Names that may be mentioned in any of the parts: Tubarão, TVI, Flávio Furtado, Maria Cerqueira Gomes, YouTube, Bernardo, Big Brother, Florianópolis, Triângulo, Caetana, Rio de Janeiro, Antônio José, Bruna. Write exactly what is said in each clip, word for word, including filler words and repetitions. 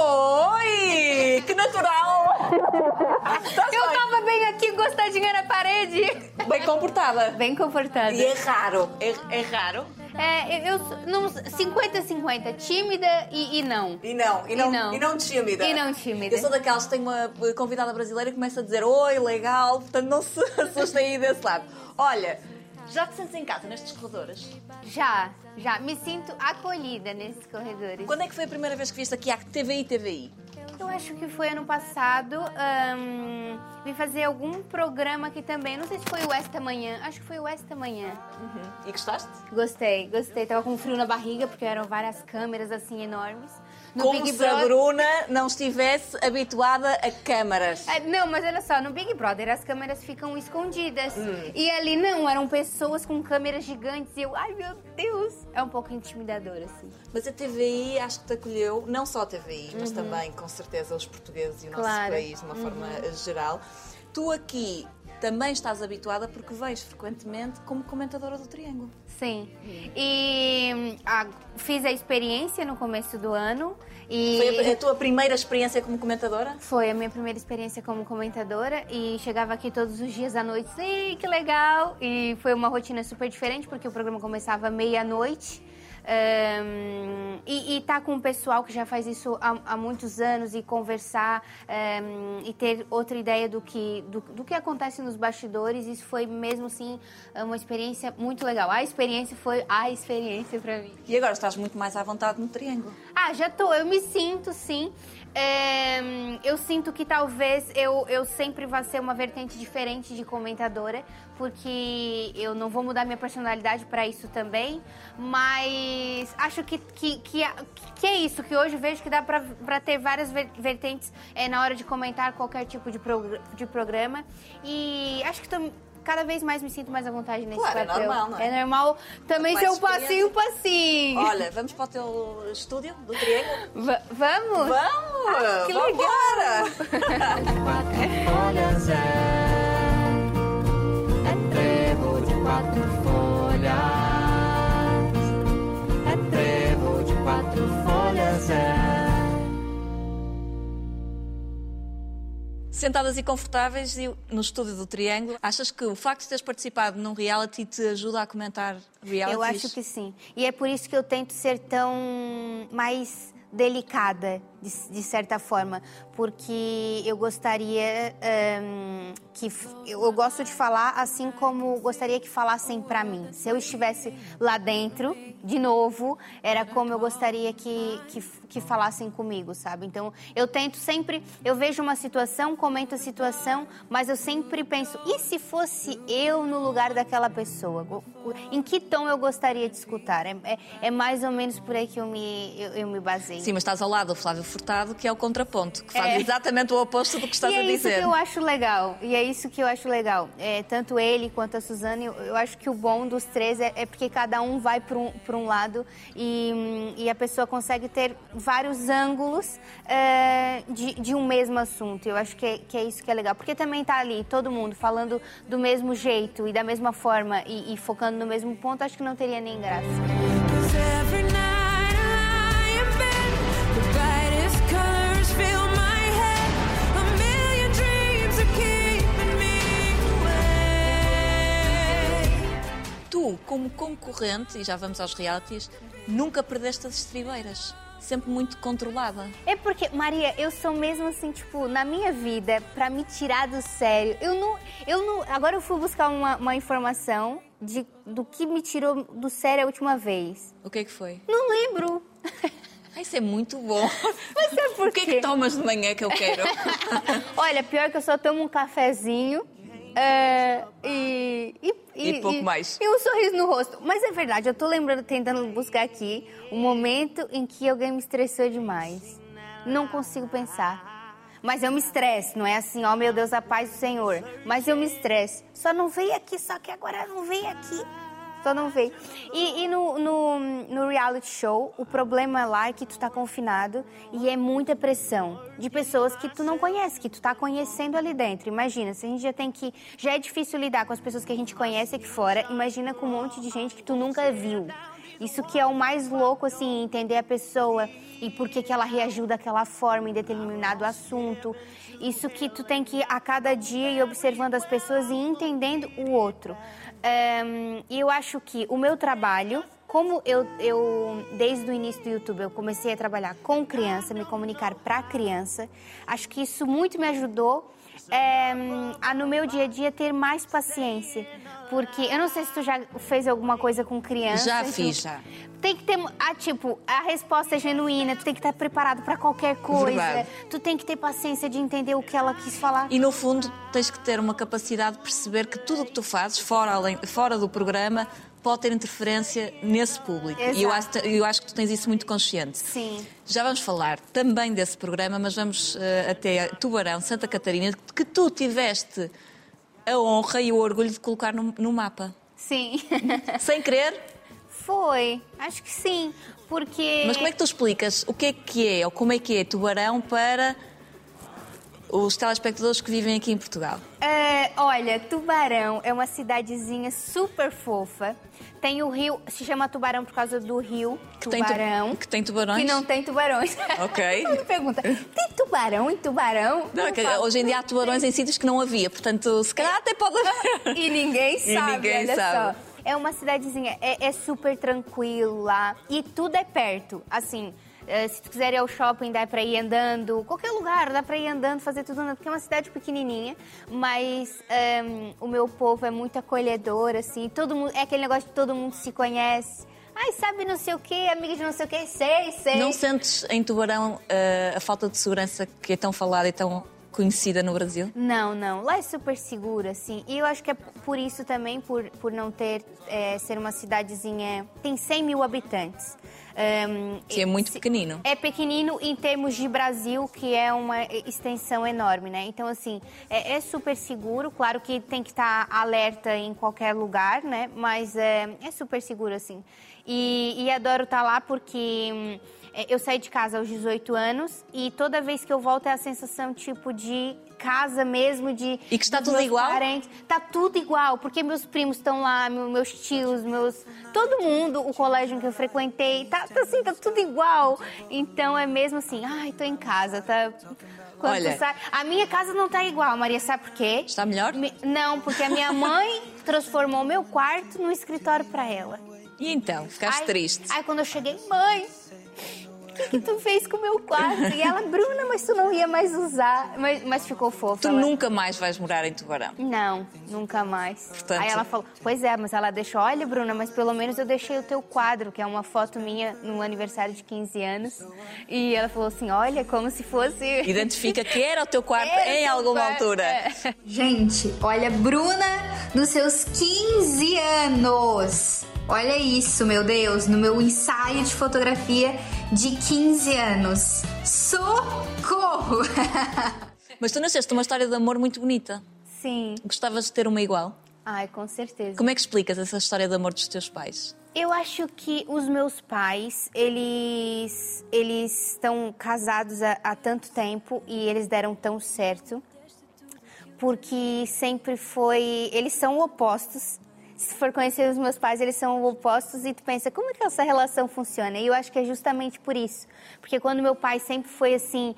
Oi! Que natural! Eu tava bem aqui, gostadinha na parede. Bem comportada. Bem comportada. E é raro. É, é raro. É, eu... cinquenta cinquenta, tímida e, e, não. E, não, e não. E não. E não tímida. E não tímida. Eu sou daquelas que tem uma convidada brasileira e começa a dizer oi, legal, portanto não se assustem aí desse lado. Olha, já te sentes em casa nestes corredores? Já, já. Me sinto acolhida nesses corredores. Quando é que foi a primeira vez que viste aqui a T V I? Eu acho que foi ano passado. Hum, vim fazer algum programa aqui também. Não sei se foi o Esta Manhã. Acho que foi o Esta Manhã. Uhum. E gostaste? Gostei, gostei. Tava com frio na barriga, porque eram várias câmeras assim enormes. No Como Big se Brother... a Bruna não estivesse habituada a câmaras. Ah, não, mas olha só, no Big Brother as câmeras ficam escondidas. Hum. E ali não, eram pessoas com câmeras gigantes e eu, ai meu Deus. É um pouco intimidador, assim. Mas a T V I acho que te acolheu, não só a T V I, uhum. mas também, com certeza, os portugueses e o claro. nosso país, de uma uhum. forma geral. Tu aqui... também estás habituada porque vens frequentemente como comentadora do Triângulo. Sim. E ah, fiz a experiência no começo do ano. E foi a, a tua primeira experiência como comentadora? Foi a minha primeira experiência como comentadora e chegava aqui todos os dias à noite. Sim, que legal! E foi uma rotina super diferente porque o programa começava meia-noite. Um, e, e tá com um pessoal que já faz isso há, há muitos anos e conversar um, e ter outra ideia do que, do, do que acontece nos bastidores, isso foi mesmo sim uma experiência muito legal. A experiência foi a experiência pra mim. E agora estás muito mais à vontade no Triângulo? Ah, já tô, eu me sinto sim. Um, eu sinto que talvez eu, eu sempre vá ser uma vertente diferente de comentadora, porque eu não vou mudar minha personalidade pra isso também, mas acho que, que, que, que é isso, que hoje vejo que dá pra, pra ter várias vertentes é, na hora de comentar qualquer tipo de, progr de programa. E acho que tô, cada vez mais me sinto mais à vontade nesse claro, papel. É normal, não é? É normal também ser um passinho, passinho. Olha, vamos para o teu estúdio do Triângulo? V vamos? Vamos! Ah, que legal! Sentadas e confortáveis e no estúdio do Triângulo, achas que o facto de teres participado num reality te ajuda a comentar realities? Eu acho que sim. E é por isso que eu tento ser tão mais delicada, de, de certa forma, porque eu gostaria um, que... Eu gosto de falar assim como gostaria que falassem pra mim. Se eu estivesse lá dentro, de novo, era como eu gostaria que, que, que falassem comigo, sabe? Então, eu tento sempre... Eu vejo uma situação, comento a situação, mas eu sempre penso, e se fosse eu no lugar daquela pessoa? Em que tom eu gostaria de escutar? É, é, é mais ou menos por aí que eu me, eu, eu me baseio. Sim, mas estás ao lado do Flávio Furtado, que é o contraponto, que faz é. exatamente o oposto do que estás e a é dizer. É isso que eu acho legal, e é isso que eu acho legal. É, tanto ele quanto a Suzane, eu, eu acho que o bom dos três é, é porque cada um vai para um, um lado e, e a pessoa consegue ter vários ângulos é, de, de um mesmo assunto. Eu acho que é, que é isso que é legal, porque também tá ali todo mundo falando do mesmo jeito e da mesma forma e, e focando no mesmo ponto, acho que não teria nem graça. Tu, como concorrente, e já vamos aos realities, nunca perdeste as estribeiras. Sempre muito controlada. É porque, Maria, eu sou mesmo assim, tipo, na minha vida, pra me tirar do sério, eu não... Eu não agora eu fui buscar uma, uma informação de, do que me tirou do sério a última vez. O que é que foi? Não lembro. Ah, isso é muito bom. Mas é porque... O que é que tomas de manhã que eu quero? Olha, pior que eu só tomo um cafezinho uh, e... e... E, e pouco e, mais. E um sorriso no rosto. Mas é verdade, eu tô lembrando, tentando buscar aqui o um momento em que alguém me estressou demais. Não consigo pensar. Mas eu me estresso, não é assim, ó, oh, meu Deus, a paz do Senhor. Mas eu me estresso. Só não veio aqui, só que agora não veio aqui. Só não veio. E, e no, no, no reality show, o problema lá é que tu tá confinado e é muita pressão de pessoas que tu não conhece, que tu tá conhecendo ali dentro. Imagina, se a gente já tem que... Já é difícil lidar com as pessoas que a gente conhece aqui fora, imagina com um monte de gente que tu nunca viu. Isso que é o mais louco, assim, entender a pessoa e por que que ela reagiu daquela forma em determinado assunto. Isso que tu tem que, a cada dia, ir observando as pessoas e entendendo o outro. Um, e eu acho que o meu trabalho... Como eu, eu, desde o início do YouTube, eu comecei a trabalhar com criança, me comunicar para criança, acho que isso muito me ajudou é, a, no meu dia a dia, ter mais paciência. Porque, eu não sei se tu já fez alguma coisa com criança. Já então, fiz, já. Tem que ter, ah, tipo, a resposta é genuína, tu tem que estar preparado para qualquer coisa. Verdade. Tu tem que ter paciência de entender o que ela quis falar. E, no fundo, tens que ter uma capacidade de perceber que tudo o que tu fazes, fora, além, fora do programa... pode ter interferência nesse público. Exato. E eu acho, eu acho que tu tens isso muito consciente. Sim. Já vamos falar também desse programa, mas vamos uh, até Tubarão, Santa Catarina, que tu tiveste a honra e o orgulho de colocar no, no mapa. Sim. Sem querer? Foi, acho que sim, porque... Mas como é que tu explicas o que é que é, ou como é que é Tubarão para... os telespectadores que vivem aqui em Portugal? Uh, olha, Tubarão é uma cidadezinha super fofa. Tem o rio, se chama Tubarão por causa do rio que Tubarão. Tem tu, que tem tubarões? Que não tem tubarões. Ok. Todo mundo pergunta, tem tubarão em Tubarão? Não, não que, hoje em dia há tubarões em sítios que não havia, portanto, se calhar até pode haver. E ninguém sabe, e ninguém olha sabe. Só. É uma cidadezinha, é, é super tranquilo lá e tudo é perto, assim... Uh, se tu quiser ir ao shopping, dá para ir andando, qualquer lugar, dá para ir andando, fazer tudo andando, porque é uma cidade pequenininha, mas um, o meu povo é muito acolhedor, assim, todo mundo, é aquele negócio de todo mundo se conhece. Ai, sabe não sei o quê, amiga de não sei o quê, sei, sei. Não sentes em Tubarão uh, a falta de segurança que é tão falada e tão conhecida no Brasil? Não, não. Lá é super segura, assim. E eu acho que é por isso também, por, por não ter... É, ser uma cidadezinha... Tem cem mil habitantes. Um, que é muito pequenino. É pequenino em termos de Brasil, que é uma extensão enorme, né? Então, assim, é, é super seguro. Claro que tem que estar alerta em qualquer lugar, né? Mas é, é super seguro, assim. E, e adoro estar lá porque... Eu saí de casa aos dezoito anos e toda vez que eu volto é a sensação, tipo, de casa mesmo, de... E que está tudo igual? Parentes. Tá tudo igual, porque meus primos estão lá, meus tios, meus... Todo mundo, o colégio que eu frequentei, tá, tá assim, tá tudo igual. Então é mesmo assim, ai, tô em casa, tá... Quando Olha... tu sai... A minha casa não tá igual, Maria, sabe por quê? Está melhor? Não, porque a minha mãe transformou o meu quarto num escritório para ela. E então? Ficaste ai, triste? Ai, quando eu cheguei, mãe... O que, que tu fez com o meu quarto? E ela, Bruna, mas tu não ia mais usar. Mas, mas ficou fofa. Tu ela... nunca mais vais morar em Tubarão? Não, nunca mais. Portanto... Aí ela falou, pois é, mas ela deixou, olha, Bruna, mas pelo menos eu deixei o teu quadro, que é uma foto minha no aniversário de quinze anos. E ela falou assim, olha, como se fosse... Identifica que era o teu quarto em alguma quarto. altura. É. Gente, olha, Bruna, nos seus quinze anos... Olha isso, meu Deus, no meu ensaio de fotografia de quinze anos. Socorro! Mas tu nasceste uma história de amor muito bonita. Sim. Gostavas de ter uma igual? Ai, com certeza. Como é que explicas essa história de amor dos teus pais? Eu acho que os meus pais, eles, eles estão casados há, há tanto tempo e eles deram tão certo. Porque sempre foi... Eles são opostos. Se for conhecer os meus pais, eles são opostos e tu pensa, como é que essa relação funciona? E eu acho que é justamente por isso. Porque quando meu pai sempre foi assim,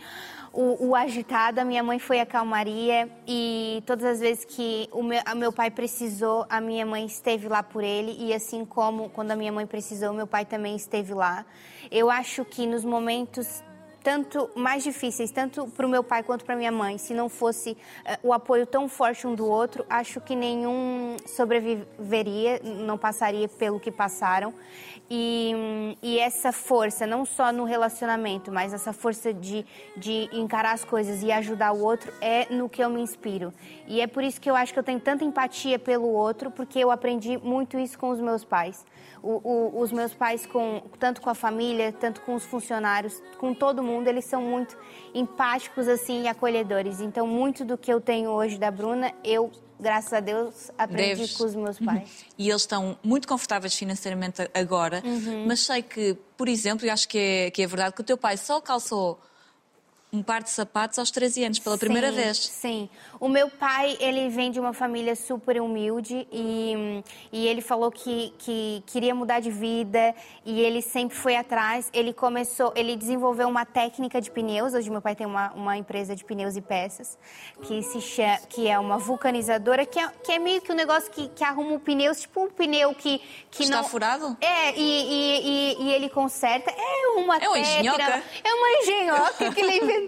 o, o agitado, a minha mãe foi a calmaria e todas as vezes que o meu, a meu pai precisou, a minha mãe esteve lá por ele e assim como quando a minha mãe precisou, meu pai também esteve lá. Eu acho que nos momentos... tanto mais difíceis, tanto para o meu pai quanto para minha mãe, se não fosse uh, o apoio tão forte um do outro, acho que nenhum sobreviveria, não passaria pelo que passaram. E, e essa força, não só no relacionamento, mas essa força de, de encarar as coisas e ajudar o outro, é no que eu me inspiro. E é por isso que eu acho que eu tenho tanta empatia pelo outro, porque eu aprendi muito isso com os meus pais. O, o, os meus pais, com, tanto com a família, tanto com os funcionários, com todo mundo, mundo, eles são muito empáticos assim e acolhedores. Então, muito do que eu tenho hoje da Bruna, eu, graças a Deus, aprendi Deves. com os meus pais. E eles estão muito confortáveis financeiramente agora, uhum. mas sei que, por exemplo, e acho que é, que é verdade, que o teu pai só calçou um par de sapatos aos treze anos, pela sim, primeira vez. Sim, o meu pai, ele vem de uma família super humilde e, e ele falou que, que queria mudar de vida e ele sempre foi atrás. Ele começou, ele desenvolveu uma técnica de pneus. Hoje meu pai tem uma, uma empresa de pneus e peças que, se chama, que é uma vulcanizadora, que é, que é meio que um negócio que, que arruma o pneu, tipo um pneu que, que Está não... Está furado? É, e, e, e, e ele conserta. É uma É uma engenhoca. É uma engenhoca que ele inventou.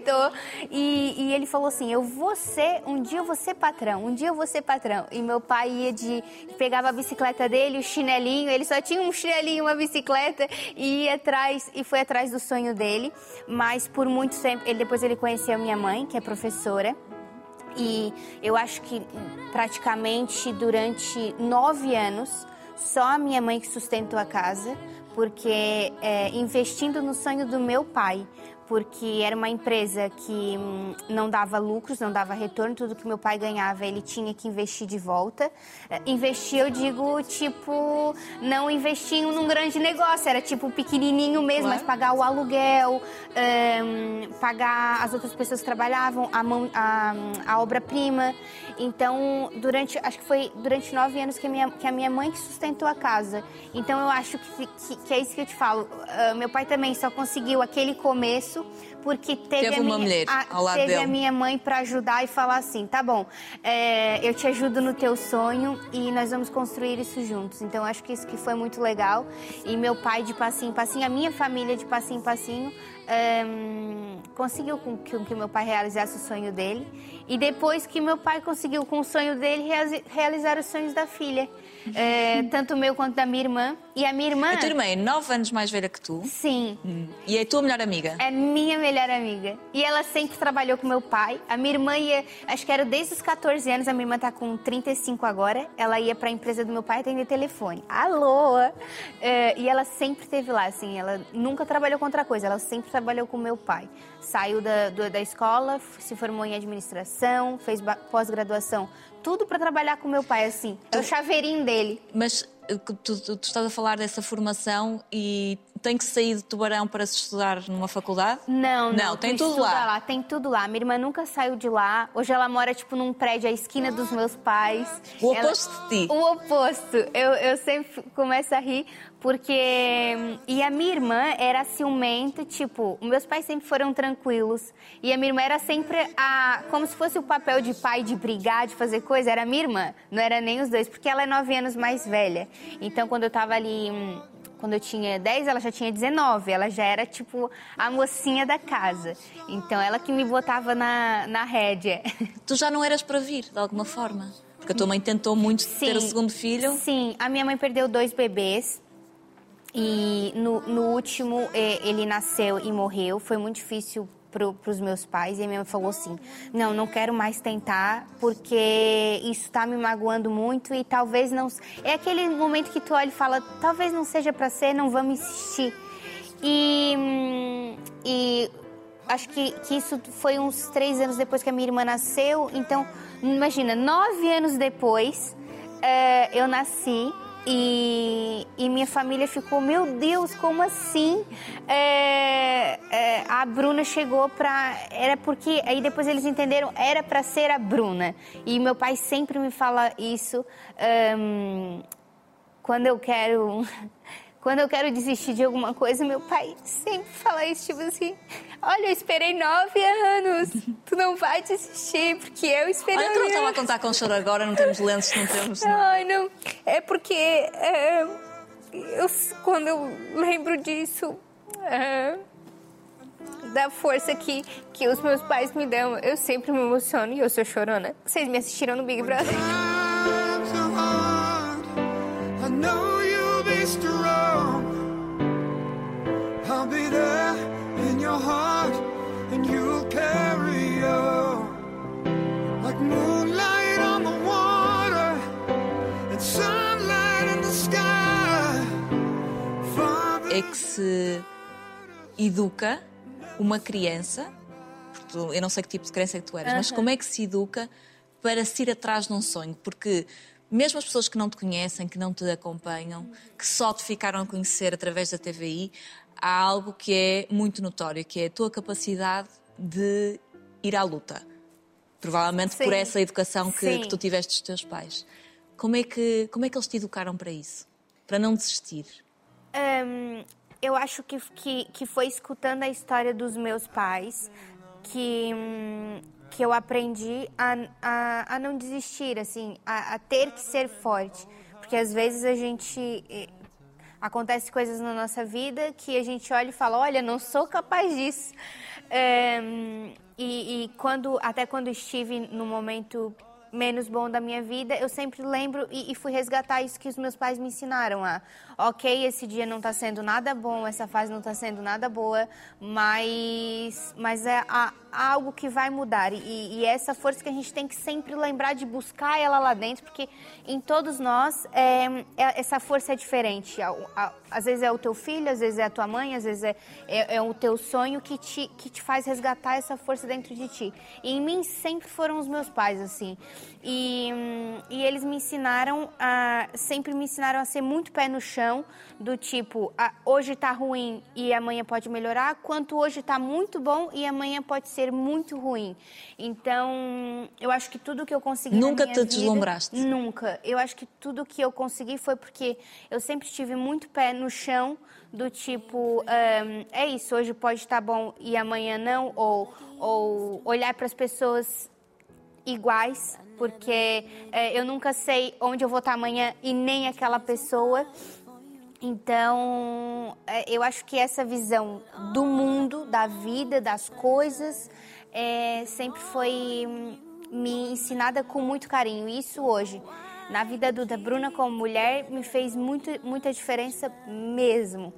E, e ele falou assim, eu vou ser, um dia eu vou ser patrão, um dia eu vou ser patrão. E meu pai ia de, pegava a bicicleta dele, o chinelinho, ele só tinha um chinelinho, uma bicicleta, e ia atrás, e foi atrás do sonho dele. Mas por muito tempo, ele, depois ele conheceu a minha mãe, que é professora. E eu acho que praticamente durante nove anos, só a minha mãe que sustentou a casa, porque é, investindo no sonho do meu pai, porque era uma empresa que hum, não dava lucros, não dava retorno, tudo que meu pai ganhava ele tinha que investir de volta. Investir, eu digo, tipo, não investir em um grande negócio, era tipo pequenininho mesmo, mas pagar o aluguel, hum, pagar as outras pessoas que trabalhavam, a, mão, a, a obra-prima. Então, durante, acho que foi durante nove anos que a minha, que a minha mãe que sustentou a casa. Então, eu acho que, que, que é isso que eu te falo. Uh, meu pai também só conseguiu aquele começo, porque teve, teve, a, uma minha, mulher a, ao lado teve a minha mãe para ajudar e falar assim, tá bom, é, eu te ajudo no teu sonho e nós vamos construir isso juntos. Então, acho que isso que foi muito legal. E meu pai de passinho em passinho, a minha família de passinho em passinho, um, conseguiu com que, com que meu pai realizasse o sonho dele. E depois que meu pai conseguiu com o sonho dele realizar os sonhos da filha. É, tanto o meu quanto da minha irmã. E a minha irmã... A tua irmã é nove anos mais velha que tu? Sim. Hum. E é a tua melhor amiga? É minha melhor amiga. E ela sempre trabalhou com meu pai. A minha irmã ia... Acho que era desde os catorze anos. A minha irmã está com trinta e cinco agora. Ela ia para a empresa do meu pai atender telefone. Alô! É, e ela sempre esteve lá, assim. Ela nunca trabalhou com outra coisa. Ela sempre trabalhou com meu pai. Saiu da, do, da escola, se formou em administração, fez pós-graduação. Tudo para trabalhar com meu pai, assim. É o chaveirinho dele. Dele. Mas tu, tu, tu estás a falar dessa formação e tem que sair de Tubarão para se estudar numa faculdade? Não, não, não tem tudo lá. lá. Tem tudo lá. Minha irmã nunca saiu de lá. Hoje ela mora tipo num prédio à esquina dos meus pais. O oposto ela... de ti? O oposto. Eu, eu sempre começo a rir porque... E a minha irmã era ciumenta, tipo... Meus pais sempre foram tranquilos. E a minha irmã era sempre a... Como se fosse o papel de pai, de brigar, de fazer coisa. Era a minha irmã. Não era nem os dois, porque ela é nove anos mais velha. Então, quando eu tava ali, quando eu tinha dez, ela já tinha dezenove. Ela já era, tipo, a mocinha da casa. Então, ela que me botava na, na rédea. Tu já não eras para vir, de alguma forma? Porque a tua mãe tentou muito sim, ter o segundo filho. Sim, a minha mãe perdeu dois bebês. E no, no último, ele nasceu e morreu. Foi muito difícil para os meus pais, e a minha mãe falou assim, não, não quero mais tentar, porque isso está me magoando muito e talvez não... É aquele momento que tu olha e fala, talvez não seja para ser, não vamos insistir. E, e acho que, que isso foi uns três anos depois que a minha irmã nasceu, então, imagina, nove anos depois, uh, eu nasci. E, e minha família ficou, meu Deus, como assim? É, é, a Bruna chegou pra... Era porque... Aí depois eles entenderam, era pra ser a Bruna. E meu pai sempre me fala isso. Um, quando eu quero... Quando eu quero desistir de alguma coisa, meu pai sempre fala isso, tipo assim... Olha, eu esperei nove anos, tu não vai desistir, porque eu esperei... Olha, tu não estava a contar com o choro agora, não temos lenços, não temos... Não, ai, não, é porque é, eu, quando eu lembro disso, é, da força que, que os meus pais me dão, eu sempre me emociono e eu sou chorona. Vocês me assistiram no Big Brother? I'll be there in your heart and you'll carry on like moonlight on the water and sunlight in the sky. É que se educa uma criança, eu não sei que tipo de criança que tu eras, uh-huh. mas como é que se educa para se ir atrás de um sonho? Porque... Mesmo as pessoas que não te conhecem, que não te acompanham, que só te ficaram a conhecer através da T V I, há algo que é muito notório, que é a tua capacidade de ir à luta. Provavelmente Sim. por essa educação que, que tu tiveste dos teus pais. Como é, que, como é que eles te educaram para isso? Para não desistir? Um, eu acho que, que, que foi escutando a história dos meus pais que, que eu aprendi a, a, a não desistir, assim, a, a ter que ser forte. Porque às vezes a gente... Acontece coisas na nossa vida que a gente olha e fala, olha, não sou capaz disso. Um, e e quando, até quando estive no momento menos bom da minha vida, eu sempre lembro e, e fui resgatar isso que os meus pais me ensinaram. Ah, ok, esse dia não está sendo nada bom, essa fase não está sendo nada boa, mas, mas é a, algo que vai mudar. E, e essa força que a gente tem que sempre lembrar de buscar ela lá dentro, porque em todos nós é, é, essa força é diferente. Às vezes é o teu filho, às vezes é a tua mãe, às vezes é, é, é o teu sonho que te, que te faz resgatar essa força dentro de ti. E em mim sempre foram os meus pais, assim. E, e eles me ensinaram, a, sempre me ensinaram a ser muito pé no chão, do tipo, a, hoje tá ruim e amanhã pode melhorar, quanto hoje tá muito bom e amanhã pode ser muito ruim. Então, eu acho que tudo que eu consegui Nunca na minha te vida, deslumbraste? Nunca. Eu acho que tudo que eu consegui foi porque eu sempre tive muito pé no chão, do tipo, um, é isso, hoje pode estar bom e amanhã não, ou, ou olhar para as pessoas iguais, porque é, eu nunca sei onde eu vou estar amanhã e nem aquela pessoa. Então, é, eu acho que essa visão do mundo, da vida, das coisas, é, sempre foi me ensinada com muito carinho. E isso hoje, na vida da Bruna como mulher, me fez muito, muita diferença mesmo.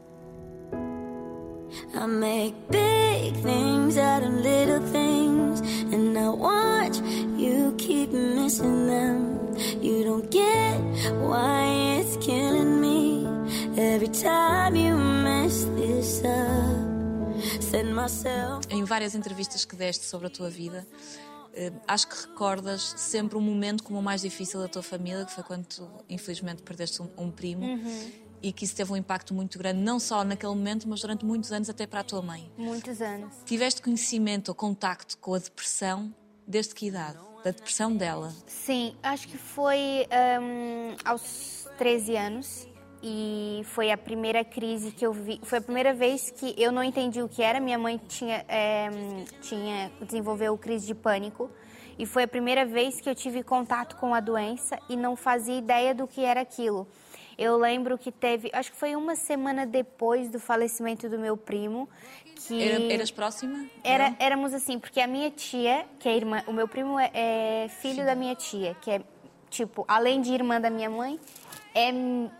I make big things out of little things, and I watch you keep missing them. You don't get why it's killing me every time you mess this up. Send myself. Em várias entrevistas que deste sobre a tua vida, acho que recordas sempre um momento como o mais difícil da tua família, que foi quando tu, infelizmente, perdeste um, um primo. Uhum. E que isso teve um impacto muito grande, não só naquele momento, mas durante muitos anos até para a tua mãe. Muitos anos. Tiveste conhecimento ou contacto com a depressão desde que idade? Da depressão dela? Sim, acho que foi um, aos treze anos e foi a primeira crise que eu vi. Foi a primeira vez que eu não entendi o que era. Minha mãe tinha, é, tinha, desenvolveu crise de pânico. E foi a primeira vez que eu tive contato com a doença e não fazia ideia do que era aquilo. Eu lembro que teve, acho que foi uma semana depois do falecimento do meu primo. Que era, eras próxima? Era, éramos assim, porque a minha tia, que é irmã, o meu primo é, é filho Sim. da minha tia, que é, tipo, além de irmã da minha mãe, é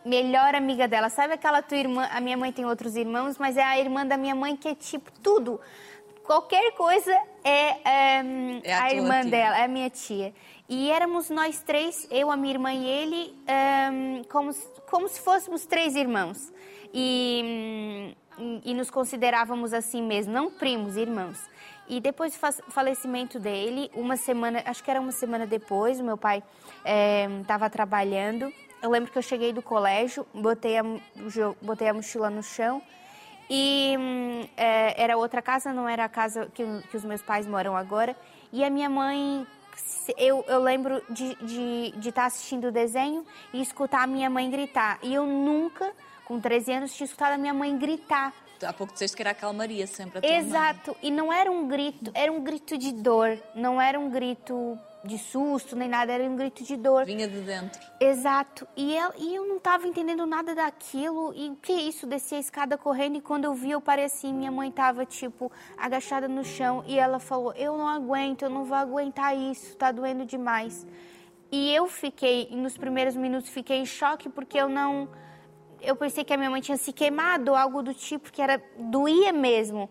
melhor amiga dela. Sabe aquela tua irmã, a minha mãe tem outros irmãos, mas é a irmã da minha mãe que é, tipo, tudo. Qualquer coisa é, um, é a, a irmã tia. Dela, é a minha tia. E éramos nós três, eu, a minha irmã e ele, um, como, como se fôssemos três irmãos. E, e nos considerávamos assim mesmo, não primos, irmãos. E depois do falecimento dele, uma semana, acho que era uma semana depois, o meu pai estava é, trabalhando. Eu lembro que eu cheguei do colégio, botei a, botei a mochila no chão. E hum, era outra casa, não era a casa que, que os meus pais moram agora. E a minha mãe, eu, eu lembro de de, de estar assistindo o desenho e escutar a minha mãe gritar. E eu nunca, com treze anos, tinha escutado a minha mãe gritar. Há pouco disseste que era a calmaria sempre a tua Exato, mãe. E não era um grito, era um grito de dor, não era um grito de susto, nem nada, era um grito de dor. Vinha de dentro. Exato. E, ela, e eu não estava entendendo nada daquilo. E o que é isso? Desci a escada correndo e quando eu vi, eu parei assim. Minha mãe estava, tipo, agachada no chão. E ela falou, eu não aguento, eu não vou aguentar isso, tá doendo demais. E eu fiquei, nos primeiros minutos, fiquei em choque porque eu não... Eu pensei que a minha mãe tinha se queimado ou algo do tipo, que era, doía mesmo.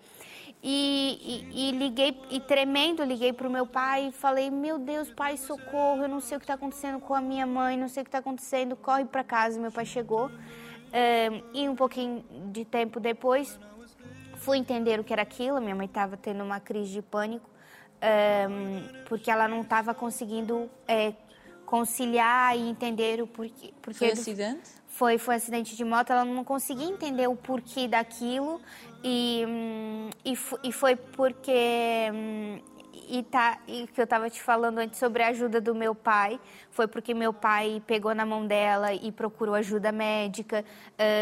E, e, e liguei, e tremendo, liguei pro meu pai e falei, meu Deus, pai, socorro, eu não sei o que tá acontecendo com a minha mãe, não sei o que tá acontecendo, corre pra casa. Meu pai chegou e um pouquinho de tempo depois fui entender o que era aquilo. Minha mãe tava tendo uma crise de pânico porque ela não tava conseguindo conciliar e entender o porquê. Foi acidente? Foi, foi acidente de moto, ela não conseguia entender o porquê daquilo. E, e, e foi porque... E, tá, e que eu estava te falando antes sobre a ajuda do meu pai, foi porque meu pai pegou na mão dela e procurou ajuda médica,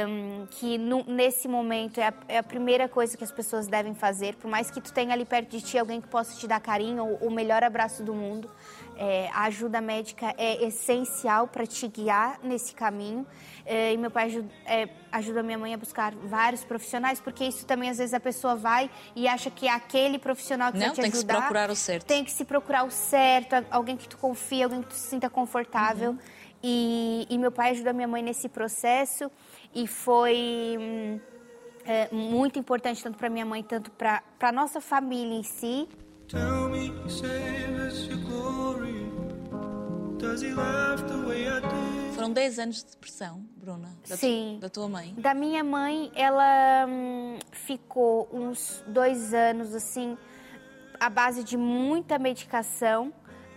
um, que no, nesse momento é a, é a primeira coisa que as pessoas devem fazer, por mais que tu tenha ali perto de ti alguém que possa te dar carinho ou o melhor abraço do mundo. É, a ajuda médica é essencial para te guiar nesse caminho. É, e meu pai ajuda, é, ajuda minha mãe a buscar vários profissionais, porque isso também, às vezes, a pessoa vai e acha que aquele profissional que vai te ajudar... Não, tem que se procurar o certo. Tem que se procurar o certo, alguém que tu confia, alguém que tu se sinta confortável. Uhum. E, e meu pai ajuda minha mãe nesse processo e foi... Hum, é, muito importante, tanto para minha mãe, tanto para a nossa família em si. Tell me, save us your glory. Does he laugh the way I did? Foram dez anos de depressão, Bruna, da, Sim. Tu, da tua mãe. Da minha mãe, ela hum, ficou uns dois anos, assim, à base de muita medicação.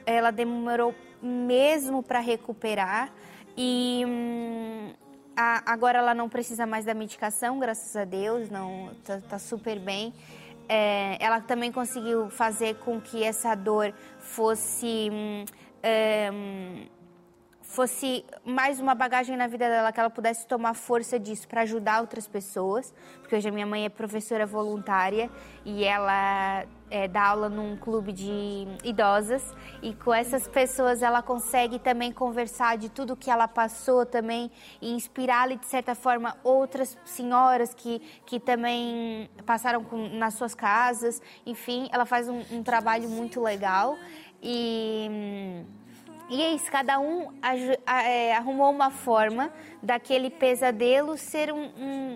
Ela demorou mesmo para recuperar e... Hum, a, agora ela não precisa mais da medicação, graças a Deus, não, tá, tá super bem. É, ela também conseguiu fazer com que essa dor fosse, um, fosse mais uma bagagem na vida dela, que ela pudesse tomar força disso para ajudar outras pessoas, porque hoje a minha mãe é professora voluntária e ela é, dá aula num clube de idosas, e com essas pessoas ela consegue também conversar de tudo que ela passou também e inspirar, de certa forma, outras senhoras que, que também passaram com, nas suas casas. Enfim, ela faz um, um trabalho muito legal e... E é isso, cada um arrumou uma forma daquele pesadelo ser um,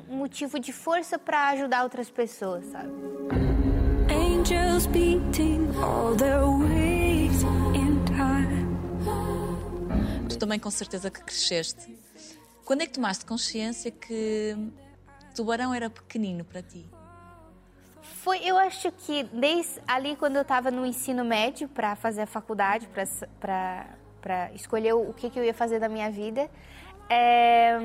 um motivo de força para ajudar outras pessoas, sabe? Angels beating all their waves in time. Tu também com certeza que cresceste. Quando é que tomaste consciência que Tubarão era pequenino para ti? Foi, eu acho que desde ali quando eu estava no ensino médio para fazer a faculdade, para escolher o que, que eu ia fazer da minha vida, é,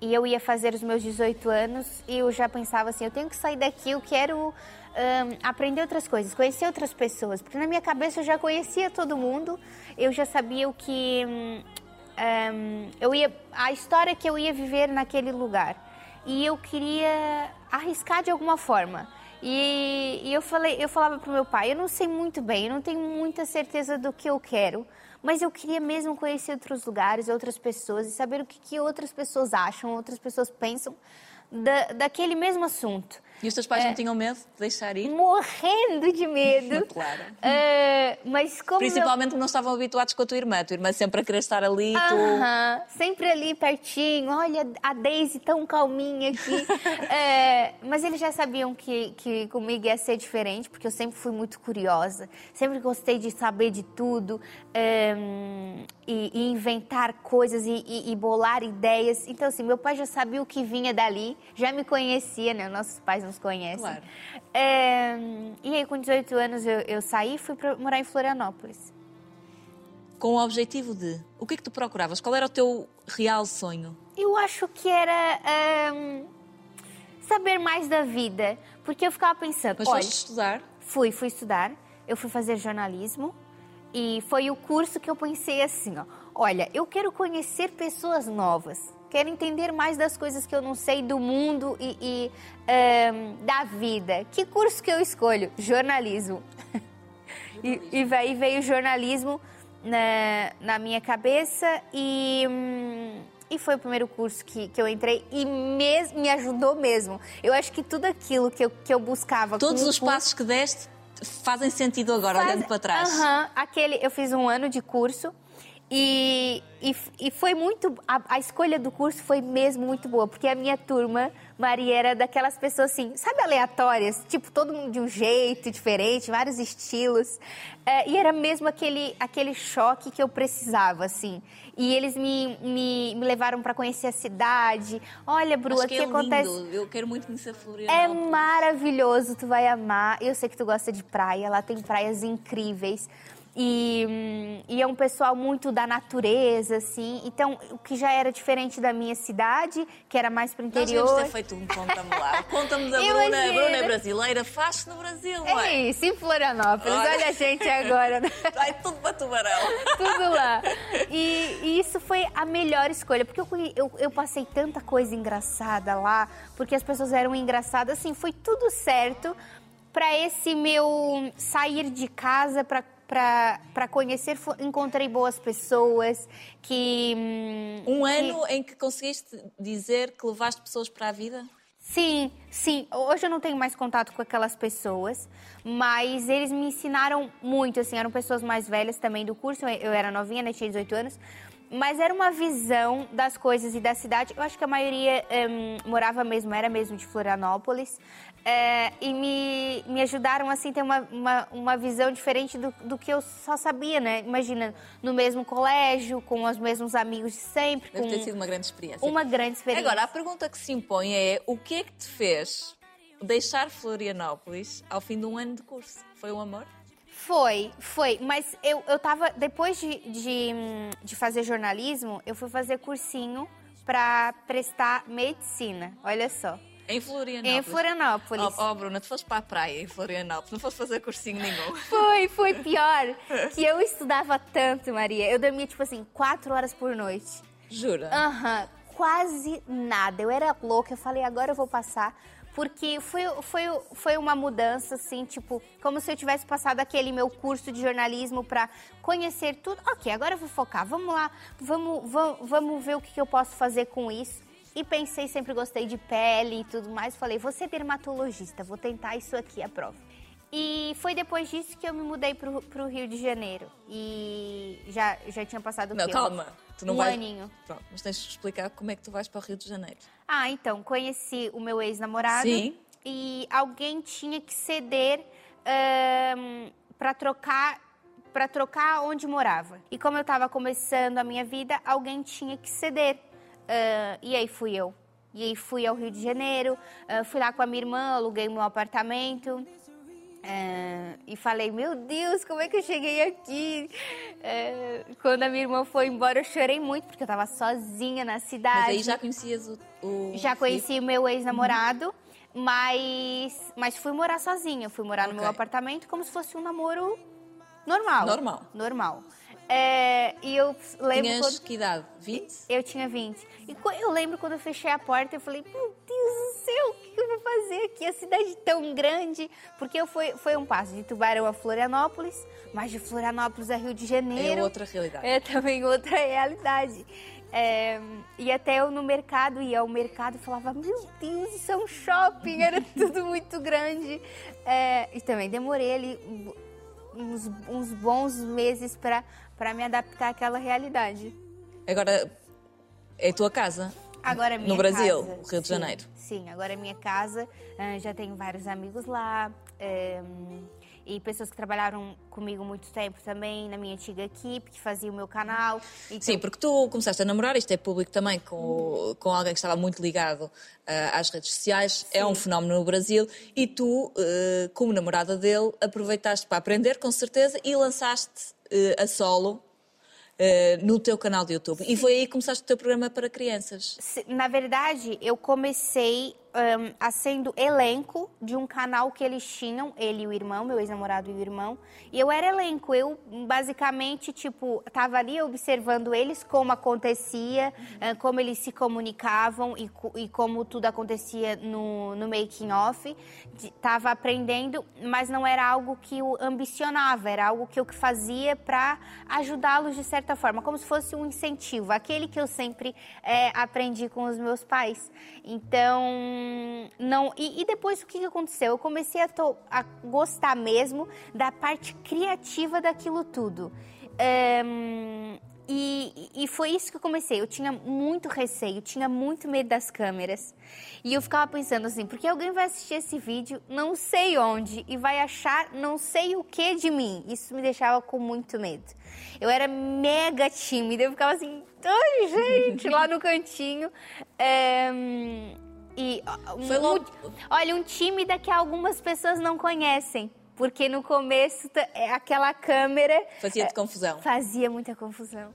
e eu ia fazer os meus dezoito anos e eu já pensava assim, eu tenho que sair daqui, eu quero... Um, aprender outras coisas, conhecer outras pessoas, porque na minha cabeça eu já conhecia todo mundo, eu já sabia o que um, eu ia, a história que eu ia viver naquele lugar, e eu queria arriscar de alguma forma. E, e eu falei, eu falava pro meu pai, eu não sei muito bem, eu não tenho muita certeza do que eu quero, mas eu queria mesmo conhecer outros lugares, outras pessoas, e saber o que, que outras pessoas acham, outras pessoas pensam da, daquele mesmo assunto. E os teus pais é, não tinham medo de deixar ir? Morrendo de medo. Claro. Uh, mas como Principalmente porque eu... não estavam habituados com a tua irmã. A tua irmã sempre a querer estar ali. Uh-huh. Tu... Sempre ali pertinho. Olha, a Daisy tão calminha aqui. uh, mas eles já sabiam que, que comigo ia ser diferente, porque eu sempre fui muito curiosa. Sempre gostei de saber de tudo. Um, e, e inventar coisas e, e, e bolar ideias. Então, assim, meu pai já sabia o que vinha dali. Já me conhecia, né? Nossos pais não conhecem. Claro. É, e aí, com dezoito anos, eu, eu saí e fui pra morar em Florianópolis. Com o objetivo de... O que é que tu procuravas? Qual era o teu real sonho? Eu acho que era... Um, saber mais da vida. Porque eu ficava pensando... Mas foste estudar? Fui, fui estudar. Eu fui fazer jornalismo. E foi o curso que eu pensei assim, ó. Olha, eu quero conhecer pessoas novas. Quero entender mais das coisas que eu não sei do mundo e, e um, da vida. Que curso que eu escolho? Jornalismo. E, e aí veio jornalismo na, na minha cabeça e, um, e foi o primeiro curso que, que eu entrei e me, me ajudou mesmo. Eu acho que tudo aquilo que eu, que eu buscava... Todos os passos que deste fazem sentido agora, faz, olhando para trás. Uh-huh, aquele, eu fiz um ano de curso. E, e, e foi muito... A, a escolha do curso foi mesmo muito boa, porque a minha turma, Maria, era daquelas pessoas assim, sabe, aleatórias? Tipo, todo mundo de um jeito diferente, vários estilos. É, e era mesmo aquele, aquele choque que eu precisava, assim. E eles me, me, me levaram para conhecer a cidade. Olha, Bru, o que, que é acontece... Lindo. Eu quero muito conhecer Florianópolis. É maravilhoso, tu vai amar. Eu sei que tu gosta de praia, lá tem praias incríveis. E, e é um pessoal muito da natureza, assim. Então, o que já era diferente da minha cidade, que era mais para o interior. Nós devemos ter feito um conta-me lá. Conta-me da Bruna. A Bruna é brasileira, faz-se no Brasil, mãe. É isso, em Florianópolis. Olha, Olha a gente agora. Vai tudo para Tubarão. Tudo lá. E, e isso foi a melhor escolha, porque eu, eu, eu passei tanta coisa engraçada lá, porque as pessoas eram engraçadas, assim, foi tudo certo para esse meu sair de casa, para para conhecer, encontrei boas pessoas que... Um que... ano em que conseguiste dizer que levaste pessoas para a vida? Sim, sim. Hoje eu não tenho mais contato com aquelas pessoas, mas eles me ensinaram muito, assim, eram pessoas mais velhas também do curso, eu era novinha, né, tinha dezoito anos, mas era uma visão das coisas e da cidade. Eu acho que a maioria um, morava mesmo, era mesmo de Florianópolis, é, e me, me ajudaram, assim, a ter uma, uma, uma visão diferente do, do que eu só sabia, né? Imagina, no mesmo colégio, com os mesmos amigos de sempre. Deve ter sido uma grande experiência. Uma grande experiência. Agora, a pergunta que se impõe é, o que é que te fez deixar Florianópolis ao fim de um ano de curso? Foi um amor? Foi, foi, mas eu, eu tava, depois de, de, de fazer jornalismo, eu fui fazer cursinho pra prestar medicina, olha só. Em Florianópolis? Em Florianópolis. Oh, oh Bruna, tu foste para a praia em Florianópolis, não foste fazer cursinho nenhum. Foi, foi pior, que eu estudava tanto, Maria, eu dormia tipo assim, quatro horas por noite. Jura? Aham, uhum, quase nada, eu era louca, eu falei, agora eu vou passar... Porque foi, foi, foi uma mudança, assim, tipo... Como se eu tivesse passado aquele meu curso de jornalismo pra conhecer tudo. Ok, agora eu vou focar. Vamos lá, vamos, vamos, vamos ver o que eu posso fazer com isso. E pensei, sempre gostei de pele e tudo mais. Falei, vou ser dermatologista, vou tentar isso aqui, a prova. E foi depois disso que eu me mudei pro, pro Rio de Janeiro. E já, já tinha passado o quê? Não, calma. Tu não um vais... aninho. Pronto, mas tens de explicar como é que tu vais para o Rio de Janeiro. Ah, então, conheci o meu ex-namorado. Sim. E alguém tinha que ceder um, para trocar, para trocar onde morava. E como eu estava começando a minha vida, alguém tinha que ceder. Uh, e aí fui eu. E aí fui ao Rio de Janeiro, uh, fui lá com a minha irmã, aluguei meu apartamento... Uh, e falei, meu Deus, como é que eu cheguei aqui? Uh, quando a minha irmã foi embora, eu chorei muito, porque eu tava sozinha na cidade. Mas aí já conhecias o... o... Já conheci o meu ex-namorado, uhum. mas, mas fui morar sozinha. Fui morar okay. no meu apartamento como se fosse um namoro normal. Normal. Normal. É, e eu lembro... Tinhas quando... que idade? vinte? Eu tinha vinte. E eu lembro quando eu fechei a porta, eu falei, meu Deus do céu, o que eu vou fazer aqui? A cidade é tão grande. Porque eu fui, foi um passo de Tubarão a Florianópolis, mas de Florianópolis a Rio de Janeiro... É outra realidade. É também outra realidade. É, e até eu no mercado, ia ao mercado e falava, meu Deus, isso é um shopping, era tudo muito grande. É, e também demorei ali... Uns, uns bons meses para para me adaptar àquela realidade. Agora é a tua casa? Agora é minha casa. No Brasil, casa. Rio de sim, Janeiro? Sim, agora é minha casa. Já tenho vários amigos lá e pessoas que trabalharam comigo muito tempo também, na minha antiga equipe, que fazia o meu canal. Então... Sim, porque tu começaste a namorar, isto é público também, com, com alguém que estava muito ligado uh, às redes sociais. Sim. É um fenómeno no Brasil. E tu, uh, como namorada dele, aproveitaste para aprender, com certeza, e lançaste uh, a solo uh, no teu canal de YouTube. Sim. E foi aí que começaste o teu programa para crianças. Na verdade, eu comecei... Um, sendo elenco de um canal que eles tinham, ele e o irmão, meu ex-namorado e o irmão, e eu era elenco, eu basicamente, tipo, tava ali observando eles, como acontecia, uhum. uh, como eles se comunicavam e, e como tudo acontecia no, no making of, tava aprendendo, mas não era algo que eu ambicionava, era algo que eu fazia para ajudá-los de certa forma, como se fosse um incentivo, aquele que eu sempre é, aprendi com os meus pais, então... Não, e, e depois o que aconteceu? Eu comecei a, to, a gostar mesmo da parte criativa daquilo tudo. Um, e, e foi isso que eu comecei. Eu tinha muito receio, tinha muito medo das câmeras. E eu ficava pensando assim, porque alguém vai assistir esse vídeo não sei onde e vai achar não sei o que de mim. Isso me deixava com muito medo. Eu era mega tímida, eu ficava assim, ai gente, lá no cantinho. Um, E, um, Foi logo... Olha, um tímida que algumas pessoas não conhecem. Porque no começo, aquela câmera... Fazia de confusão. Fazia muita confusão.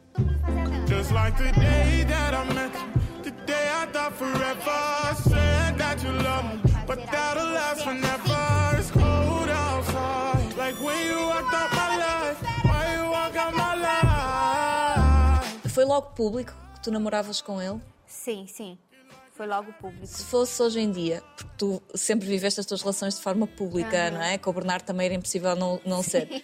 Foi logo público que tu namoravas com ele? Sim, sim. Foi logo público. Se fosse hoje em dia, porque tu sempre viveste as tuas relações de forma pública, ah, não é? Com o Bernardo também era impossível não, não ser.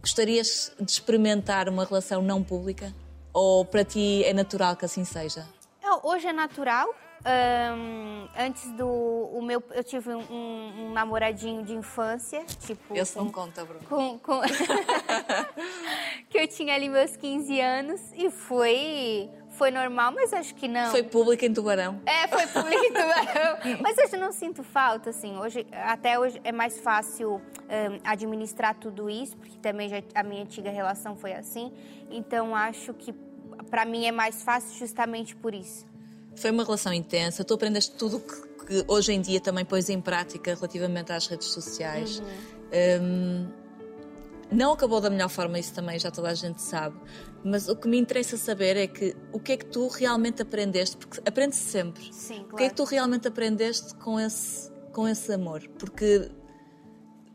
Gostarias de experimentar uma relação não pública? Ou para ti é natural que assim seja? Não, hoje é natural. Um, antes do o meu, eu tive um, um namoradinho de infância, tipo... Esse não conta, Bruna. Com, com... que eu tinha ali meus quinze anos e foi... Foi normal, mas acho que não. Foi público em Tubarão. É, foi público em Tubarão. Mas hoje eu não sinto falta, assim. Hoje, até hoje é mais fácil um, administrar tudo isso, porque também já, a minha antiga relação foi assim. Então acho que para mim é mais fácil justamente por isso. Foi uma relação intensa. Tu aprendeste tudo que, que hoje em dia também pões em prática relativamente às redes sociais. Uhum. Um... Não acabou da melhor forma, isso também já toda a gente sabe. Mas o que me interessa saber é que o que é que tu realmente aprendeste, porque aprende-se sempre. Sim, claro. O que é que tu realmente aprendeste com esse, com esse amor? Porque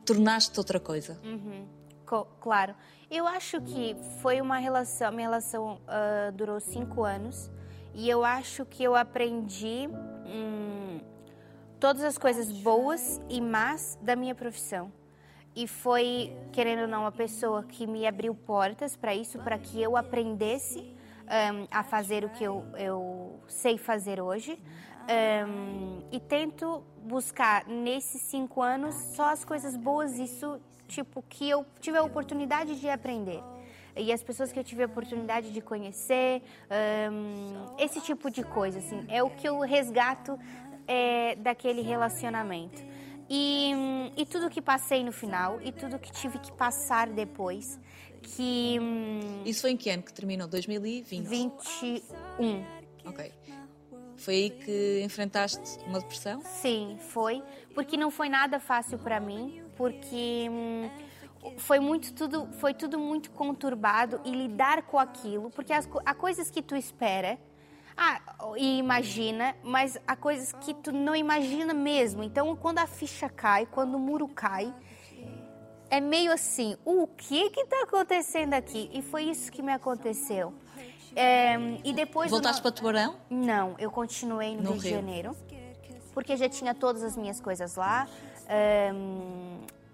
tornaste-te outra coisa. Uhum. Co- claro. Eu acho que foi uma relação... Minha relação uh, durou cinco anos e eu acho que eu aprendi hum, todas as coisas boas e más da minha profissão. E foi, querendo ou não, uma pessoa que me abriu portas para isso, para que eu aprendesse um, a fazer o que eu, eu sei fazer hoje. Um, e tento buscar, nesses cinco anos, só as coisas boas, isso, tipo, que eu tive a oportunidade de aprender. E as pessoas que eu tive a oportunidade de conhecer, um, esse tipo de coisa, assim, é o que eu resgato é, daquele relacionamento. E, e tudo que passei no final, e tudo que tive que passar depois, que... Isso foi em que ano que terminou? dois mil e vinte? vinte e um. Ok. Foi aí que enfrentaste uma depressão? Sim, foi. Porque não foi nada fácil para mim, porque foi, muito, tudo, foi tudo muito conturbado e lidar com aquilo, porque as, há coisas que tu espera... Ah, e imagina, mas há coisas que tu não imagina mesmo. Então, quando a ficha cai, quando o muro cai, é meio assim, o que que tá acontecendo aqui? E foi isso que me aconteceu. É, e depois... Voltaste no... para Tubarão? Não, eu continuei no, no Rio de Janeiro, porque já tinha todas as minhas coisas lá. É,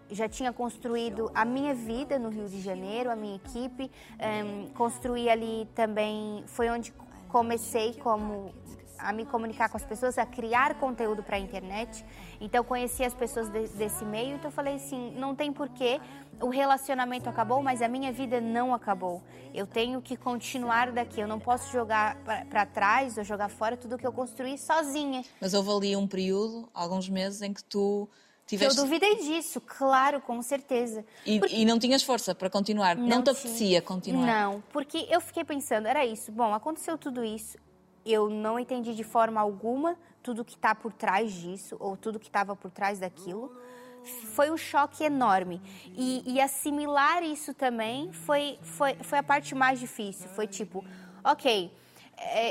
já tinha construído a minha vida no Rio de Janeiro, a minha equipe. É, construí ali também, foi onde... Comecei como, a me comunicar com as pessoas, a criar conteúdo para a internet. Então, conheci as pessoas de, desse meio. Então, eu falei assim, não tem porquê. O relacionamento acabou, mas a minha vida não acabou. Eu tenho que continuar daqui. Eu não posso jogar para trás ou jogar fora tudo o que eu construí sozinha. Mas houve ali um período, alguns meses, em que tu... Tiveste... Eu duvidei disso, claro, com certeza. E, porque... e não tinhas força para continuar? Não, não te apetecia continuar? Não, porque eu fiquei pensando, era isso. Bom, aconteceu tudo isso, eu não entendi de forma alguma tudo que está por trás disso, ou tudo que estava por trás daquilo. Foi um choque enorme. E, e assimilar isso também foi, foi, foi a parte mais difícil. Foi tipo, ok...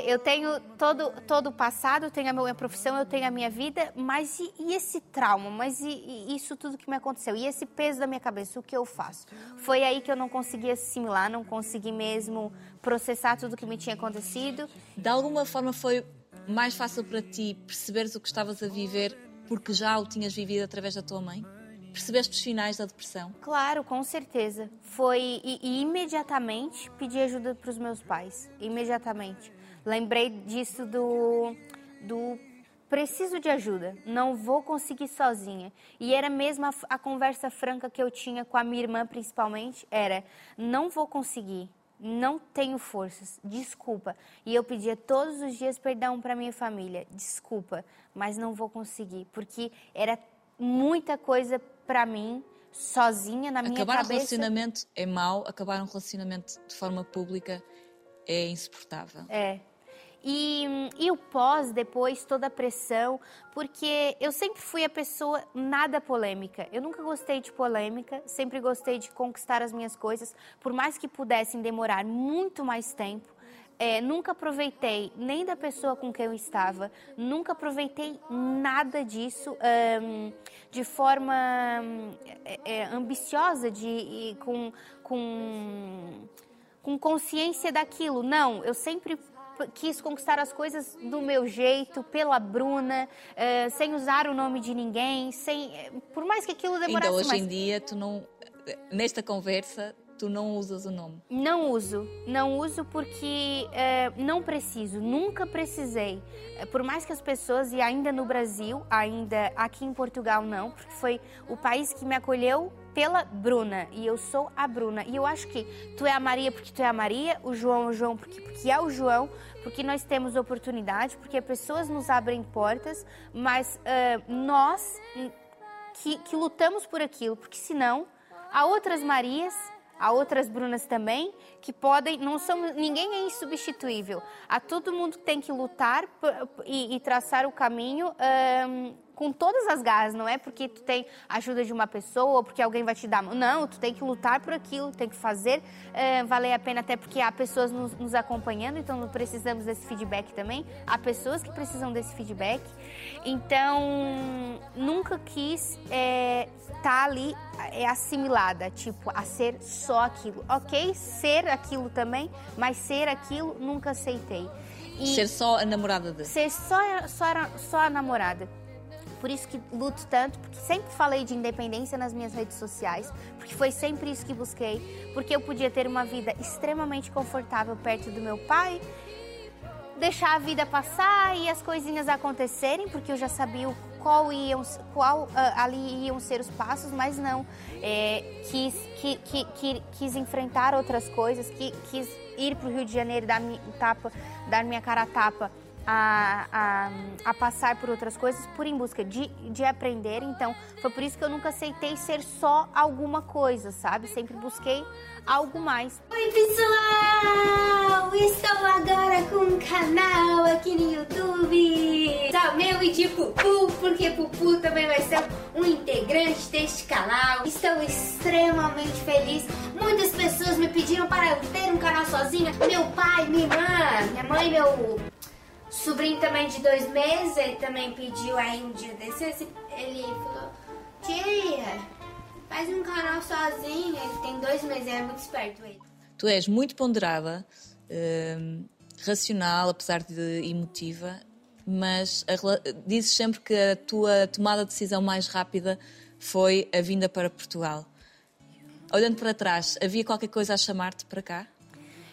Eu tenho todo, todo o passado, eu tenho a minha profissão, eu tenho a minha vida, mas e, e esse trauma? Mas e, e isso tudo que me aconteceu? E esse peso da minha cabeça, o que eu faço? Foi aí que eu não consegui assimilar, não consegui mesmo processar tudo o que me tinha acontecido. De alguma forma foi mais fácil para ti perceberes o que estavas a viver porque já o tinhas vivido através da tua mãe? Percebeste os finais da depressão? Claro, com certeza. Foi e, e imediatamente pedi ajuda para os meus pais. Imediatamente. Lembrei disso do, do preciso de ajuda, não vou conseguir sozinha. E era mesmo a, a conversa franca que eu tinha com a minha irmã, principalmente, era não vou conseguir, não tenho forças, desculpa. E eu pedia todos os dias perdão para minha família, desculpa, mas não vou conseguir, porque era muita coisa para mim, sozinha, na minha cabeça. Acabar um relacionamento é mau, acabar um relacionamento de forma pública é insuportável. É. E, e o pós, depois, toda a pressão, porque eu sempre fui a pessoa nada polêmica. Eu nunca gostei de polêmica, sempre gostei de conquistar as minhas coisas, por mais que pudessem demorar muito mais tempo. É, nunca aproveitei nem da pessoa com quem eu estava, nunca aproveitei nada disso hum, de forma hum, é, é, ambiciosa, de, e com, com, com consciência daquilo. Não, eu sempre quis conquistar as coisas do meu jeito, pela Bruna, uh, sem usar o nome de ninguém, sem, por mais que aquilo demorasse mais. Então, hoje em dia, tu não, nesta conversa, tu não usas o nome? Não uso. Não uso porque uh, não preciso, nunca precisei. Por mais que as pessoas, e ainda no Brasil, ainda aqui em Portugal não, porque foi o país que me acolheu pela Bruna, e eu sou a Bruna. E eu acho que tu é a Maria porque tu é a Maria, o João é o João porque, porque é o João, porque nós temos oportunidade, porque pessoas nos abrem portas, mas uh, nós que, que lutamos por aquilo, porque senão há outras Marias, há outras Brunas também, que podem, não somos, ninguém é insubstituível. Há todo mundo que tem que lutar e, e traçar o caminho um, com todas as garras, não é porque tu tem a ajuda de uma pessoa ou porque alguém vai te dar. Não, tu tem que lutar por aquilo, tem que fazer uh, valer a pena, até porque há pessoas nos, nos acompanhando, então não precisamos desse feedback também. Há pessoas que precisam desse feedback. Então, nunca quis estar é, tá ali é, assimilada, tipo, a ser só aquilo. Ok, ser aquilo também, mas ser aquilo nunca aceitei. E ser só a namorada dele. Ser só, só, só a namorada. Por isso que luto tanto, porque sempre falei de independência nas minhas redes sociais, porque foi sempre isso que busquei, porque eu podia ter uma vida extremamente confortável perto do meu pai, deixar a vida passar e as coisinhas acontecerem, porque eu já sabia o qual, iam, qual uh, ali iam ser os passos, mas não. É, quis, que, que, que, quis enfrentar outras coisas, que, quis ir para o Rio de Janeiro, dar, tapa, dar minha cara a tapa, A, a, a passar por outras coisas, por em busca de, de aprender. Então, foi por isso que eu nunca aceitei ser só alguma coisa, sabe? Sempre busquei algo mais. Oi, pessoal! Estou agora com um canal aqui no YouTube. Só meu e de Pupu, porque Pupu também vai ser um integrante deste canal. Estou extremamente feliz. Muitas pessoas me pediram para eu ter um canal sozinha. Meu pai, minha irmã, minha mãe, meu... sobrinho também de dois meses, ele também pediu a Índia descesse, ele falou, tia, faz um canal sozinho, ele tem dois meses, é muito esperto ele. Tu és muito ponderada, hum, racional, apesar de emotiva, mas a, dizes sempre que a tua tomada de decisão mais rápida foi a vinda para Portugal. Olhando para trás, havia qualquer coisa a chamar-te para cá?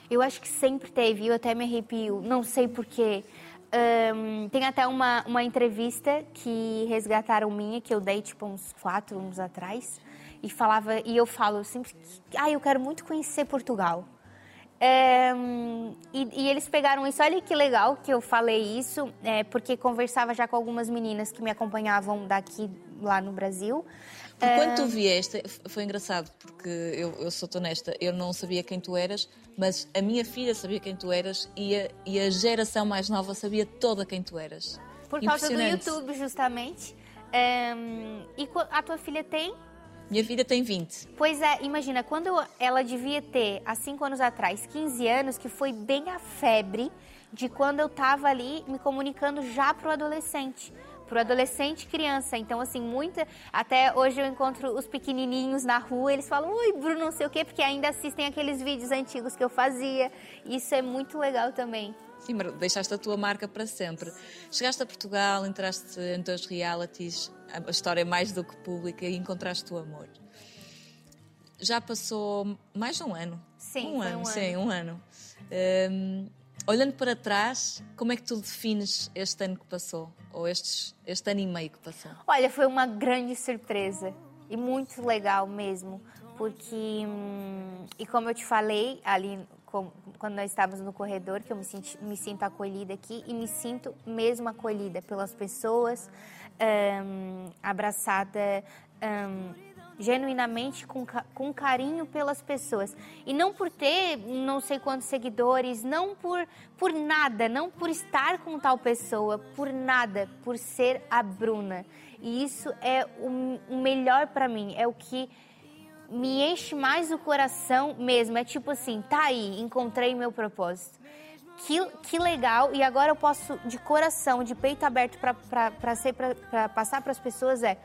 Eu acho que sempre teve, eu até me arrepio, não sei porquê. Um, tem até uma, uma entrevista que resgataram minha, que eu dei tipo uns quatro anos atrás, e falava, e eu falo sempre, ah, eu quero muito conhecer Portugal. Um, e, e eles pegaram isso, olha que legal que eu falei isso, é, porque conversava já com algumas meninas que me acompanhavam daqui, lá no Brasil. Porque quando tu vieste, foi engraçado, porque eu, eu sou-te honesta, eu não sabia quem tu eras, mas a minha filha sabia quem tu eras e a, e a geração mais nova sabia toda quem tu eras. Por causa do YouTube, justamente. Um, e a tua filha tem? Minha filha tem vinte. Pois é, imagina, quando ela devia ter, há cinco anos atrás, quinze anos, que foi bem a febre de quando eu tava ali me comunicando já pro adolescente. Para o adolescente e criança, então assim, muita... Até hoje eu encontro os pequenininhos na rua, eles falam, oi, Bruno, não sei o quê, porque ainda assistem aqueles vídeos antigos que eu fazia. Isso é muito legal também. Sim, mas deixaste a tua marca para sempre. Chegaste a Portugal, entraste em dois realities, a história é mais do que pública, e encontraste o amor. Já passou mais de um ano. Sim, um ano, um sim, ano. um ano. Um... Olhando para trás, como é que tu defines este ano que passou? Ou estes, este ano e meio que passou? Olha, foi uma grande surpresa e muito legal mesmo, porque, e como eu te falei, ali quando nós estávamos no corredor, que eu me, senti, me sinto acolhida aqui e me sinto mesmo acolhida pelas pessoas, hum, abraçada... Hum, genuinamente com, com carinho pelas pessoas. E não por ter não sei quantos seguidores, não por, por nada, não por estar com tal pessoa, por nada, por ser a Bruna. E isso é o, o melhor pra mim, é o que me enche mais o coração mesmo. É tipo assim, tá aí, encontrei meu propósito. Que, que legal, e agora eu posso, de coração, de peito aberto, pra, pra, pra ser, pra, pra passar pras pessoas é: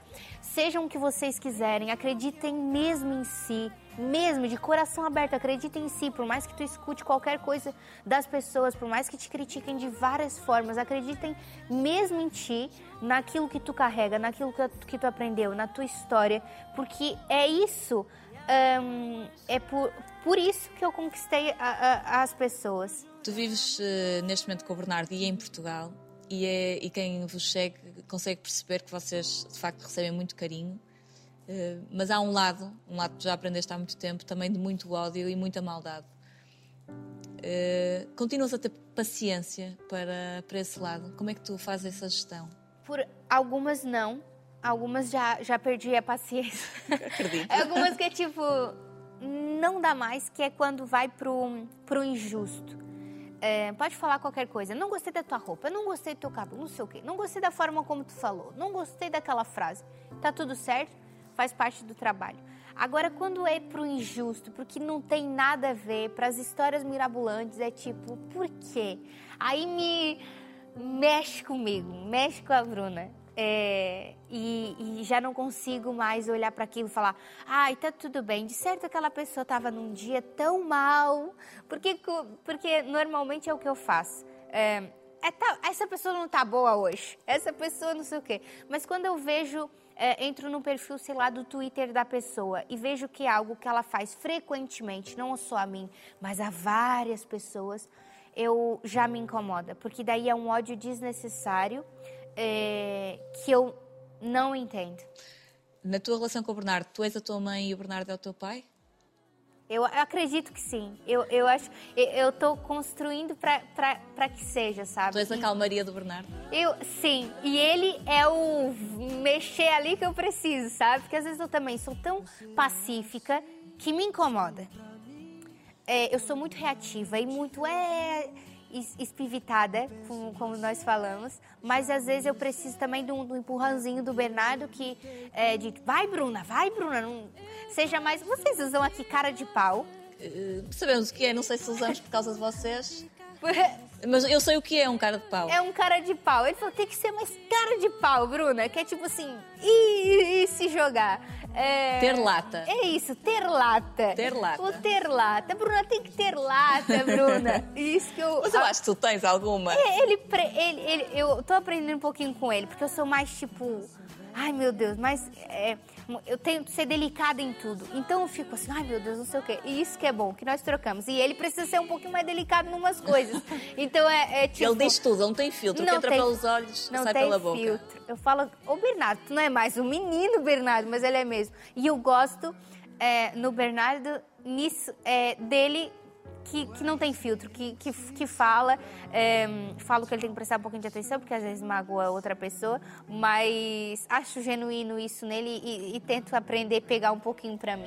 sejam o que vocês quiserem, acreditem mesmo em si, mesmo, de coração aberto, acreditem em si. Por mais que tu escute qualquer coisa das pessoas, por mais que te critiquem de várias formas, acreditem mesmo em ti, naquilo que tu carrega, naquilo que tu aprendeu, na tua história, porque é isso, hum, é por, por isso que eu conquistei a, a, as pessoas. Tu vives uh, neste momento com o Bernardo e em Portugal, e, é, e quem vos segue consegue perceber que vocês de facto recebem muito carinho, uh, mas há um lado, um lado que já aprendeste há muito tempo, também de muito ódio e muita maldade. Uh, continuas a ter paciência para, para esse lado? Como é que tu fazes essa gestão? Por algumas não, algumas já, já perdi a paciência. Acredito. Algumas que é tipo, não dá mais, que é quando vai pro, pro injusto. É, pode falar qualquer coisa. Não gostei da tua roupa, não gostei do teu cabelo, não sei o quê. Não gostei da forma como tu falou, não gostei daquela frase. Tá tudo certo, faz parte do trabalho. Agora, quando é pro injusto, porque não tem nada a ver, pras histórias mirabolantes, é tipo, por quê? Aí me... mexe comigo, mexe com a Bruna. É, e, e já não consigo mais olhar para aquilo e falar: ai, tá tudo bem, de certo aquela pessoa estava num dia tão mal, porque, porque normalmente é o que eu faço, é, é tá, essa pessoa não tá boa hoje, essa pessoa não sei o quê. Mas quando eu vejo, é, entro no perfil, sei lá, do Twitter da pessoa e vejo que é algo que ela faz frequentemente, não só a mim, mas a várias pessoas, eu já me incomoda, porque daí é um ódio desnecessário. É, que eu não entendo. Na tua relação com o Bernardo, tu és a tua mãe e o Bernardo é o teu pai? Eu, eu acredito que sim. Eu, eu acho, eu estou construindo para que seja, sabe? Tu és a calmaria do Bernardo? Eu, sim. E ele é o mexer ali que eu preciso, sabe? Porque às vezes eu também sou tão pacífica que me incomoda. É, eu sou muito reativa e muito... é... espivitada, como, como nós falamos, mas às vezes eu preciso também do, do empurrãozinho do Bernardo, que é de vai Bruna, vai Bruna, não seja mais... Vocês usam aqui cara de pau? Uh, sabemos o que é, não sei se usamos por causa de vocês, mas eu sei o que é um cara de pau. É um cara de pau, ele falou, tem que ser mais cara de pau, Bruna, que é tipo assim, e, e se jogar. É... ter lata. É isso, ter lata. Ter lata. Ou ter lata. Bruna, tem que ter lata, Bruna. Isso que eu... Mas eu acho que tu tens alguma. É, ele, ele, ele... eu tô aprendendo um pouquinho com ele, porque eu sou mais tipo... ai, meu Deus, mas... é... eu tenho que ser delicada em tudo. Então eu fico assim, ai meu Deus, não sei o quê. E isso que é bom, que nós trocamos. E ele precisa ser um pouquinho mais delicado em umas coisas. Então é, é tipo... ele diz tudo, não tem filtro. Não entra tem... pelos olhos, não sai pela boca. Não tem filtro. Eu falo, ô Bernardo, tu não é mais um menino, Bernardo, mas ele é mesmo. E eu gosto é, no Bernardo, nisso, é, dele... Que, que não tem filtro, que, que, que fala, é, falo que ele tem que prestar um pouquinho de atenção, porque às vezes magoa outra pessoa, mas acho genuíno isso nele e, e tento aprender a pegar um pouquinho pra mim.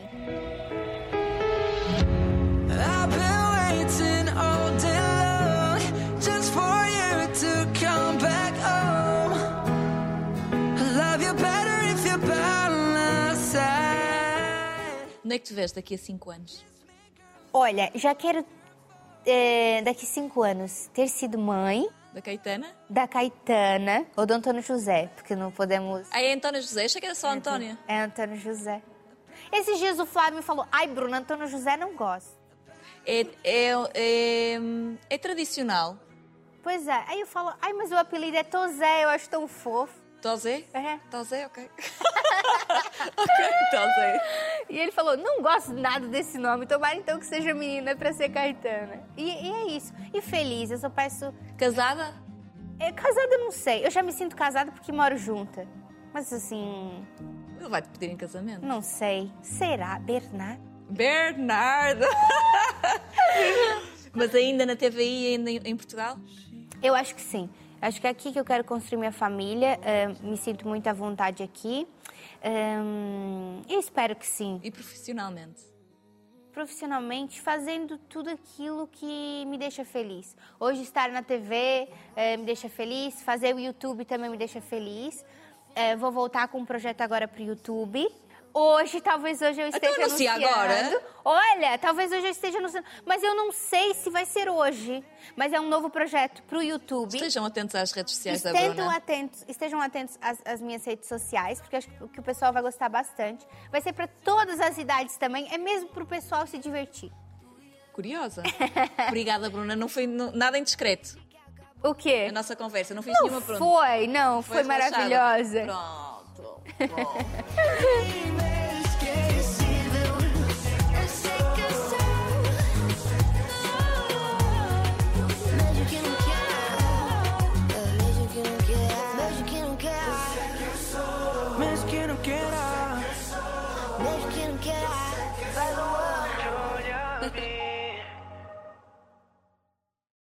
Onde é que te vês daqui a cinco anos? Olha, já quero, é, daqui a cinco anos, ter sido mãe... Da Caetana? Da Caetana, ou do Antônio José, porque não podemos... Ah, é Antônio José? Achei que era só Antônio. É Antônio José. Esses dias o Flávio falou, ai, Bruna, Antônio José não gosta. É, é, é, é tradicional. Pois é. Aí eu falo, ai, mas o apelido é Tozé, eu acho tão fofo. Tozé? É. Tozé, ok. Ok, Tozé. E ele falou, não gosto nada desse nome, tomara então que seja menina pra ser Caetana. E, e é isso. E feliz, eu só peço... Casada? É, casada não sei. Eu já me sinto casada porque moro junta. Mas assim... Ele vai te pedir em casamento? Não sei. Será? Bernardo? Bernardo! Mas ainda na T V I, ainda em Portugal? Eu acho que sim. Acho que é aqui que eu quero construir minha família, uh, me sinto muito à vontade aqui. Hum, eu espero que sim. E profissionalmente? Profissionalmente, fazendo tudo aquilo que me deixa feliz. Hoje estar na T V eh, me deixa feliz, fazer o YouTube também me deixa feliz. Eh, vou voltar com um projeto agora para o YouTube. Hoje, talvez hoje eu esteja eu anunciando. Agora. Olha, talvez hoje eu esteja anunciando. Mas eu não sei se vai ser hoje. Mas é um novo projeto para o YouTube. Estejam atentos às redes sociais da Bruna. Atentos, estejam atentos às, às minhas redes sociais, porque acho que o pessoal vai gostar bastante. Vai ser para todas as idades também. É mesmo para o pessoal se divertir. Curiosa. Obrigada, Bruna. Não foi nada indiscreto. O quê? A nossa conversa. Não fiz não nenhuma pergunta. Não foi, não. Foi, foi maravilhosa. Pronto. Pronto. Quero.